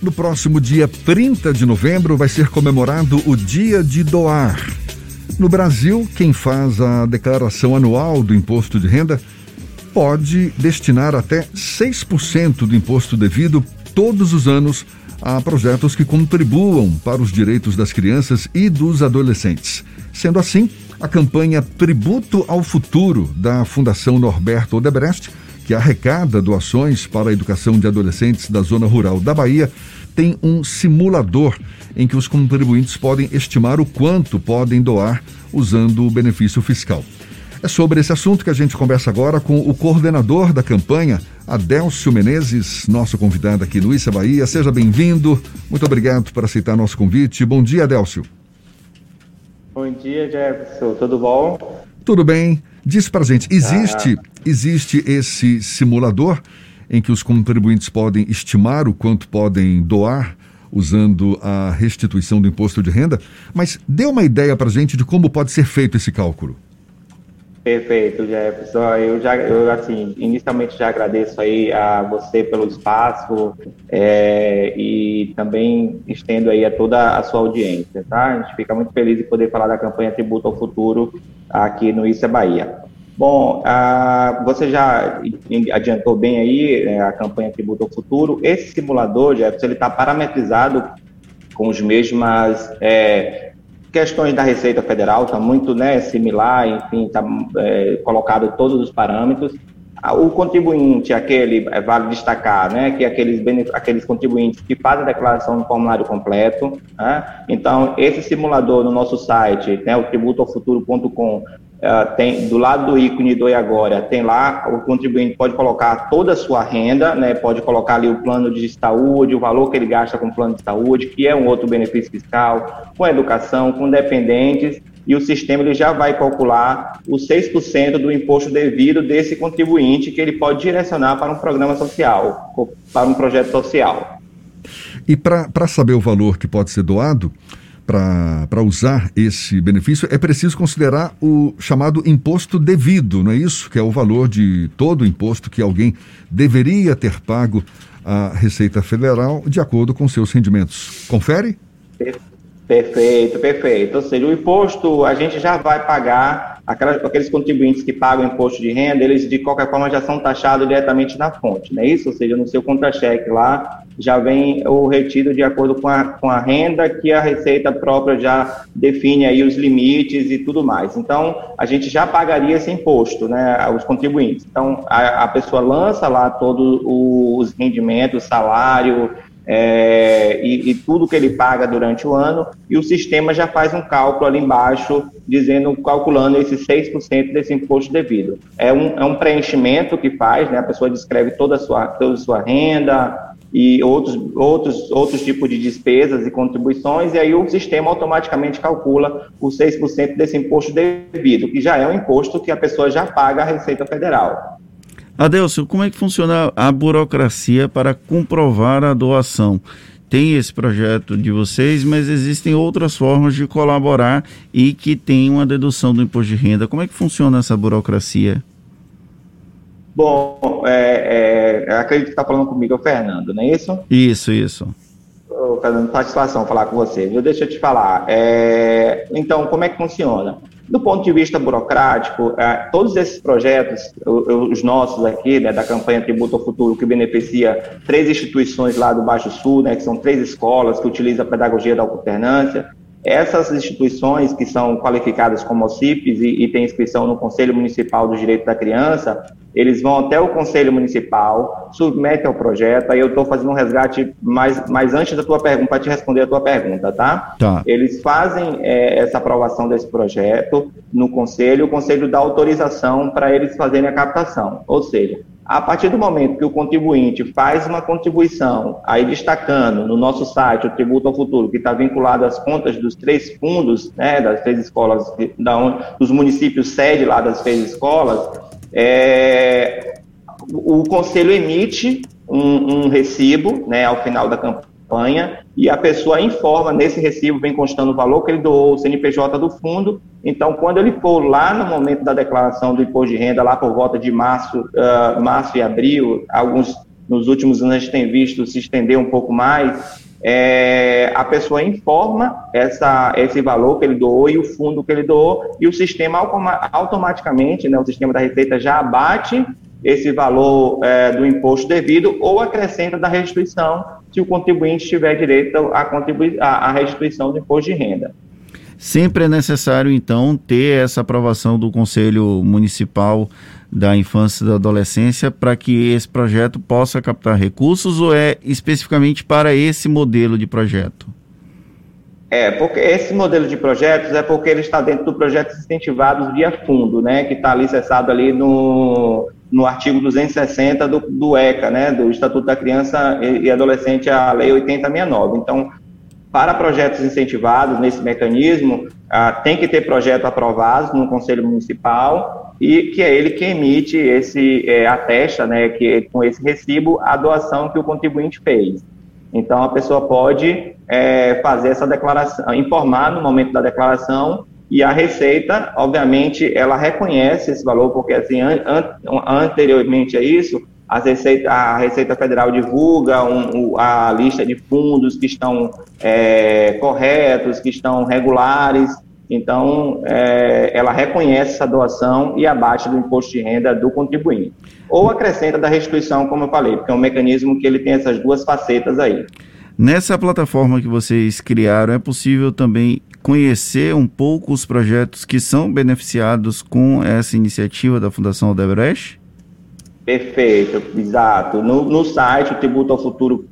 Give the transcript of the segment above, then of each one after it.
No próximo dia 30 de novembro vai ser comemorado o Dia de Doar. No Brasil, quem faz a declaração anual do imposto de renda pode destinar até 6% do imposto devido todos os anos a projetos que contribuam para os direitos das crianças e dos adolescentes. Sendo assim, a campanha Tributo ao Futuro da Fundação Norberto Odebrecht, que arrecada doações para a educação de adolescentes da Zona Rural da Bahia, tem um simulador em que os contribuintes podem estimar o quanto podem doar usando o benefício fiscal. É sobre esse assunto que a gente conversa agora com o coordenador da campanha, Adélcio Menezes, nosso convidado aqui no Issa Bahia. Seja bem-vindo, muito obrigado por aceitar nosso convite. Bom dia, Adélcio. Bom dia, Jefferson. Tudo bom? Tudo bem. Diz pra gente, existe esse simulador em que os contribuintes podem estimar o quanto podem doar usando a restituição do imposto de renda, mas dê uma ideia pra gente de como pode ser feito esse cálculo. Perfeito, Jefferson. Eu inicialmente já agradeço aí a você pelo espaço e também estendo aí a toda a sua audiência, tá? A gente fica muito feliz de poder falar da campanha Tributo ao Futuro aqui no Issa Bahia. Bom, você já adiantou bem aí a campanha Tributo ao Futuro. Esse simulador, Jefferson, ele está parametrizado com as mesmas questões da Receita Federal, está muito similar, enfim, está colocado todos os parâmetros. O contribuinte, vale destacar, que aqueles contribuintes que fazem a declaração no formulário completo, então esse simulador no nosso site, o tributoaofuturo.com, tem do lado do ícone Doe Agora, tem lá, o contribuinte pode colocar toda a sua renda, pode colocar ali o plano de saúde, o valor que ele gasta com o plano de saúde, que é um outro benefício fiscal, com educação, com dependentes, e o sistema ele já vai calcular os 6% do imposto devido desse contribuinte que ele pode direcionar para um programa social, para um projeto social. E para saber o valor que pode ser doado, para usar esse benefício, é preciso considerar o chamado imposto devido, não é isso? Que é o valor de todo o imposto que alguém deveria ter pago à Receita Federal de acordo com seus rendimentos. Confere? Perfeito. Ou seja, o imposto, a gente já vai pagar, aqueles contribuintes que pagam imposto de renda, eles de qualquer forma já são taxados diretamente na fonte, não é isso? Ou seja, no seu contra-cheque lá, já vem o retido de acordo com a renda que a Receita própria já define aí os limites e tudo mais. Então, a gente já pagaria esse imposto, aos contribuintes. Então, a pessoa lança lá todos os rendimentos, salário, e tudo que ele paga durante o ano, e o sistema já faz um cálculo ali embaixo, calculando esses 6% desse imposto devido. É um preenchimento que faz, a pessoa descreve toda a sua renda e outros tipos de despesas e contribuições, e aí o sistema automaticamente calcula os 6% desse imposto devido, que já é um imposto que a pessoa já paga à Receita Federal. Adélcio, como é que funciona a burocracia para comprovar a doação? Tem esse projeto de vocês, mas existem outras formas de colaborar e que tem uma dedução do imposto de renda. Como é que funciona essa burocracia? Bom, acredito que está falando comigo, é o Fernando, não é isso? Isso. Fernando, satisfação falar com você. Deixa eu te falar. Então, como é que funciona? Do ponto de vista burocrático, todos esses projetos, os nossos aqui, da campanha Tributo ao Futuro, que beneficia 3 instituições lá do Baixo Sul, que são 3 escolas que utilizam a pedagogia da alternância. Essas instituições que são qualificadas como OSCIPs e têm inscrição no Conselho Municipal do Direito da Criança, eles vão até o Conselho Municipal, submetem o projeto, aí eu estou fazendo um resgate mais antes da tua pergunta, para te responder a tua pergunta, tá? Eles fazem essa aprovação desse projeto no Conselho, o Conselho dá autorização para eles fazerem a captação, ou seja, a partir do momento que o contribuinte faz uma contribuição, aí destacando no nosso site o Tributo ao Futuro, que está vinculado às contas dos 3 fundos, das 3 escolas, dos municípios sede lá das 3 escolas, o Conselho emite um recibo, ao final da campanha, e a pessoa informa, nesse recibo vem constando o valor que ele doou, o CNPJ do fundo. Então, quando ele for lá no momento da declaração do imposto de renda, lá por volta de março e abril, alguns nos últimos anos a gente tem visto se estender um pouco mais, a pessoa informa esse valor que ele doou e o fundo que ele doou, e o sistema automaticamente, né, o sistema da Receita já abate esse valor do imposto devido ou acrescenta da restituição, se o contribuinte tiver direito à restituição do imposto de renda. Sempre é necessário, então, ter essa aprovação do Conselho Municipal da Infância e da Adolescência para que esse projeto possa captar recursos, ou é especificamente para esse modelo de projeto? Porque esse modelo de projetos porque ele está dentro do projeto incentivados via fundo, né, que está ali cessado ali no artigo 260 do ECA, né, do Estatuto da Criança e Adolescente, a Lei 8069. Então, para projetos incentivados nesse mecanismo, tem que ter projeto aprovado no Conselho Municipal, e que é ele que emite atesta, né, que com esse recibo, a doação que o contribuinte fez. Então, a pessoa pode fazer essa declaração, informar no momento da declaração, e a Receita, obviamente, ela reconhece esse valor, porque assim, anteriormente a isso, a Receita Federal divulga a lista de fundos que estão corretos, que estão regulares. Então, ela reconhece essa doação e abate do imposto de renda do contribuinte. Ou acrescenta da restituição, como eu falei, porque é um mecanismo que ele tem essas duas facetas aí. Nessa plataforma que vocês criaram, é possível também conhecer um pouco os projetos que são beneficiados com essa iniciativa da Fundação Odebrecht? Perfeito, exato. No site, o tributoaofuturo.com,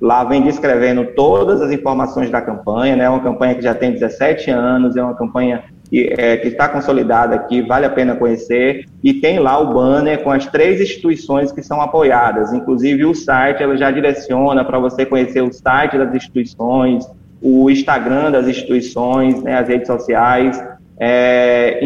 lá vem descrevendo todas as informações da campanha, né? É uma campanha que já tem 17 anos, é uma campanha que está consolidada aqui, vale a pena conhecer, e tem lá o banner com as 3 instituições que são apoiadas, inclusive o site, ela já direciona para você conhecer o site das instituições, o Instagram das instituições, né? As redes sociais,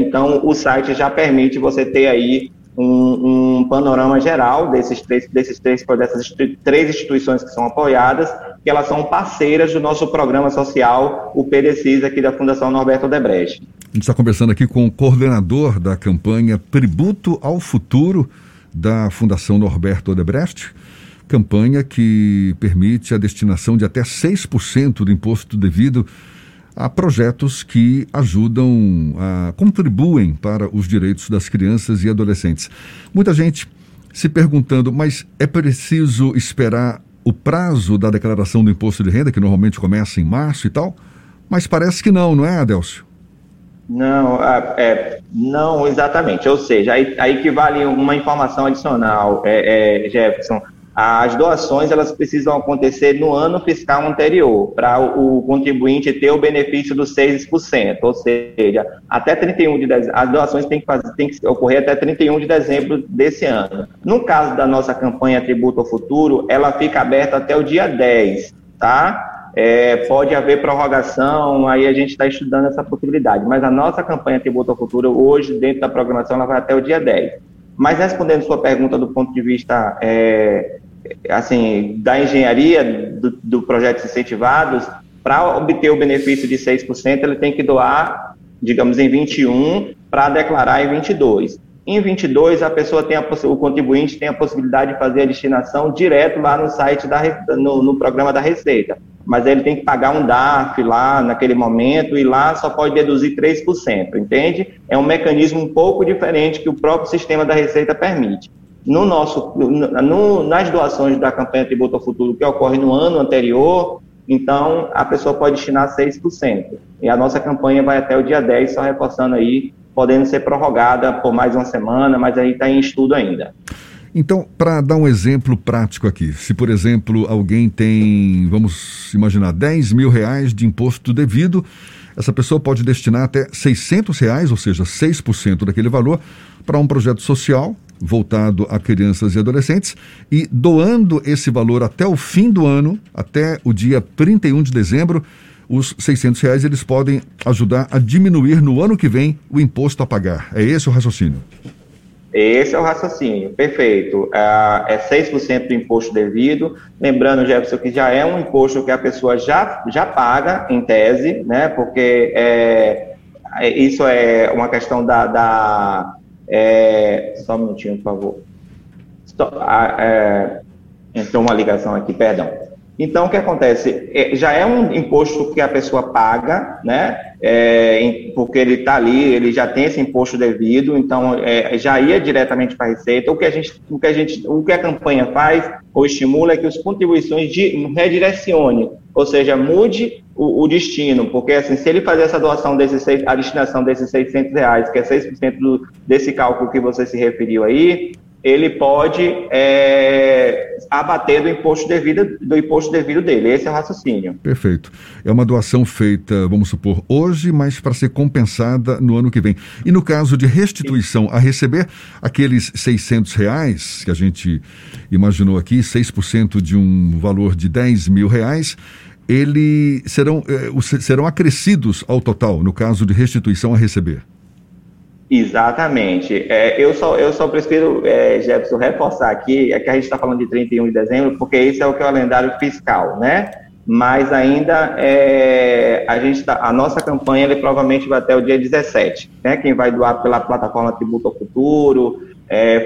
então o site já permite você ter aí um panorama geral dessas três instituições que são apoiadas, que elas são parceiras do nosso programa social, o PDCIS, aqui da Fundação Norberto Odebrecht. A gente está conversando aqui com o coordenador da campanha Tributo ao Futuro, da Fundação Norberto Odebrecht, campanha que permite a destinação de até 6% do imposto devido a projetos que contribuem para os direitos das crianças e adolescentes. Muita gente se perguntando, mas é preciso esperar o prazo da declaração do imposto de renda, que normalmente começa em março e tal? Mas parece que não é, Adélcio? Não, exatamente. Ou seja, aí que vale uma informação adicional, Jefferson. As doações, elas precisam acontecer no ano fiscal anterior, para o contribuinte ter o benefício dos 6%, ou seja, até 31 de dezembro, as doações têm que ocorrer até 31 de dezembro desse ano. No caso da nossa campanha Tributo ao Futuro, ela fica aberta até o dia 10, tá? Pode haver prorrogação, aí a gente está estudando essa possibilidade, mas a nossa campanha Tributo ao Futuro, hoje, dentro da programação, ela vai até o dia 10. Mas respondendo sua pergunta do ponto de vista... da engenharia do projetos incentivados, para obter o benefício de 6%, ele tem que doar, digamos, em 21, para declarar em 22. Em 22, o contribuinte tem a possibilidade de fazer a destinação direto lá no site, no programa da Receita. Mas ele tem que pagar um DARF lá naquele momento, e lá só pode deduzir 3%, entende? É um mecanismo um pouco diferente que o próprio sistema da Receita permite. Nas doações da campanha Tributo ao Futuro, que ocorre no ano anterior, então a pessoa pode destinar 6%. E a nossa campanha vai até o dia 10, só reforçando aí, podendo ser prorrogada por mais uma semana, mas aí está em estudo ainda. Então, para dar um exemplo prático aqui, se, por exemplo, alguém tem, vamos imaginar, R$10 mil de imposto devido, essa pessoa pode destinar até R$600, ou seja, 6% daquele valor, para um projeto social voltado a crianças e adolescentes, e doando esse valor até o fim do ano, até o dia 31 de dezembro, os R$600 eles podem ajudar a diminuir no ano que vem o imposto a pagar. É esse o raciocínio? Esse é o raciocínio, perfeito. É 6% do imposto devido. Lembrando, Jefferson, que já é um imposto que a pessoa já paga, em tese, né? Porque isso é uma questão Só um minutinho, por favor. Então, uma ligação aqui, perdão. Então, o que acontece? Já é um imposto que a pessoa paga, né? Porque ele está ali, ele já tem esse imposto devido, então já ia diretamente para a Receita. O que a campanha faz ou estimula é que os contribuições redirecione, ou seja, mude o destino, porque assim, se ele fazer essa doação, a destinação desses R$600, que é 6% desse cálculo que você se referiu aí, ele pode abater do imposto devido dele. Esse é o raciocínio. Perfeito. É uma doação feita, vamos supor, hoje, mas para ser compensada no ano que vem. E no caso de restituição a receber, aqueles R$600 que a gente imaginou aqui, 6% de um valor de R$10 mil, eles serão acrescidos ao total, no caso de restituição a receber. Exatamente. Eu só prefiro, Jefferson, reforçar aqui, que a gente está falando de 31 de dezembro, porque esse é o calendário fiscal, né? Mas ainda a nossa campanha ele provavelmente vai até o dia 17, né? Quem vai doar pela plataforma Tributo ao Futuro,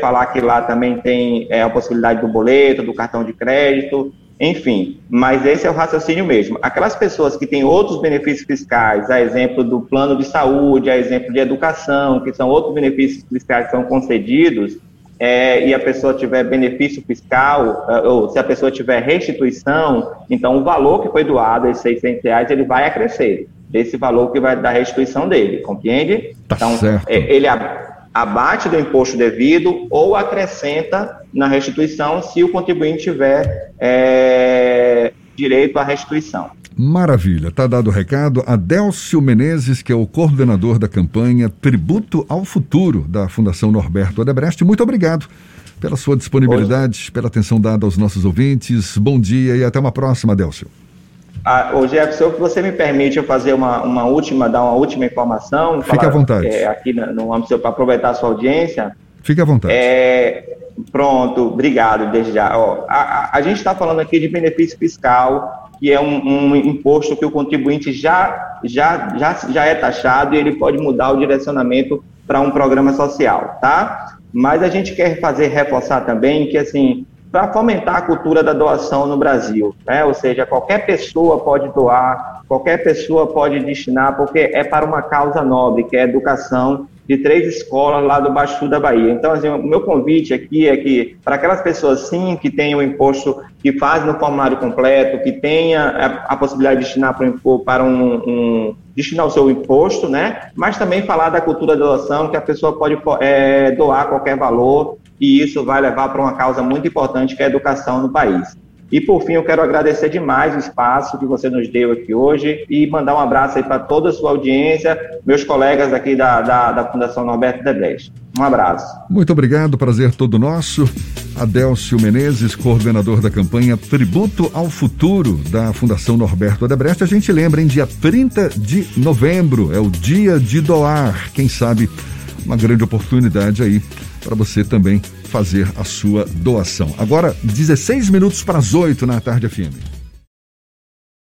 falar que lá também tem a possibilidade do boleto, do cartão de crédito, enfim, mas esse é o raciocínio mesmo. Aquelas pessoas que têm outros benefícios fiscais, a exemplo do plano de saúde, a exemplo de educação, que são outros benefícios fiscais que são concedidos, e a pessoa tiver benefício fiscal, ou se a pessoa tiver restituição, então o valor que foi doado, esses R$600, ele vai acrescer, desse valor que vai dar restituição dele, compreende? Tá, então, certo. Ele abate do imposto devido ou acrescenta na restituição se o contribuinte tiver direito à restituição. Maravilha, está dado o recado. Adélcio Menezes, que é o coordenador da campanha Tributo ao Futuro da Fundação Norberto Odebrecht, muito obrigado pela sua disponibilidade, pela atenção dada aos nossos ouvintes. Bom dia e até uma próxima, Adélcio. Jefferson, se você me permite eu fazer dar uma última informação. Fique à vontade. Aqui no âmbito para aproveitar a sua audiência. Fique à vontade. Pronto, obrigado desde já. A gente está falando aqui de benefício fiscal, que é um imposto que o contribuinte já é taxado e ele pode mudar o direcionamento para um programa social, tá? Mas a gente quer reforçar também que, assim, para fomentar a cultura da doação no Brasil, né? Ou seja, qualquer pessoa pode doar, qualquer pessoa pode destinar, porque é para uma causa nobre, que é a educação de 3 escolas lá do Baixo Sul da Bahia. Então, assim, o meu convite aqui é que, para aquelas pessoas, sim, que têm o imposto, que fazem no formulário completo, que tenha a possibilidade de destinar destinar o seu imposto, né? Mas também falar da cultura da doação, que a pessoa pode doar qualquer valor, e isso vai levar para uma causa muito importante, que é a educação no país. E, por fim, eu quero agradecer demais o espaço que você nos deu aqui hoje e mandar um abraço aí para toda a sua audiência, meus colegas aqui da Fundação Norberto Odebrecht. Um abraço. Muito obrigado, prazer todo nosso. Adélcio Menezes, coordenador da campanha Tributo ao Futuro da Fundação Norberto Odebrecht. A gente lembra, em dia 30 de novembro, é o Dia de Doar. Quem sabe uma grande oportunidade aí para você também fazer a sua doação. Agora, 16 minutos para as 8 na Tarde FM.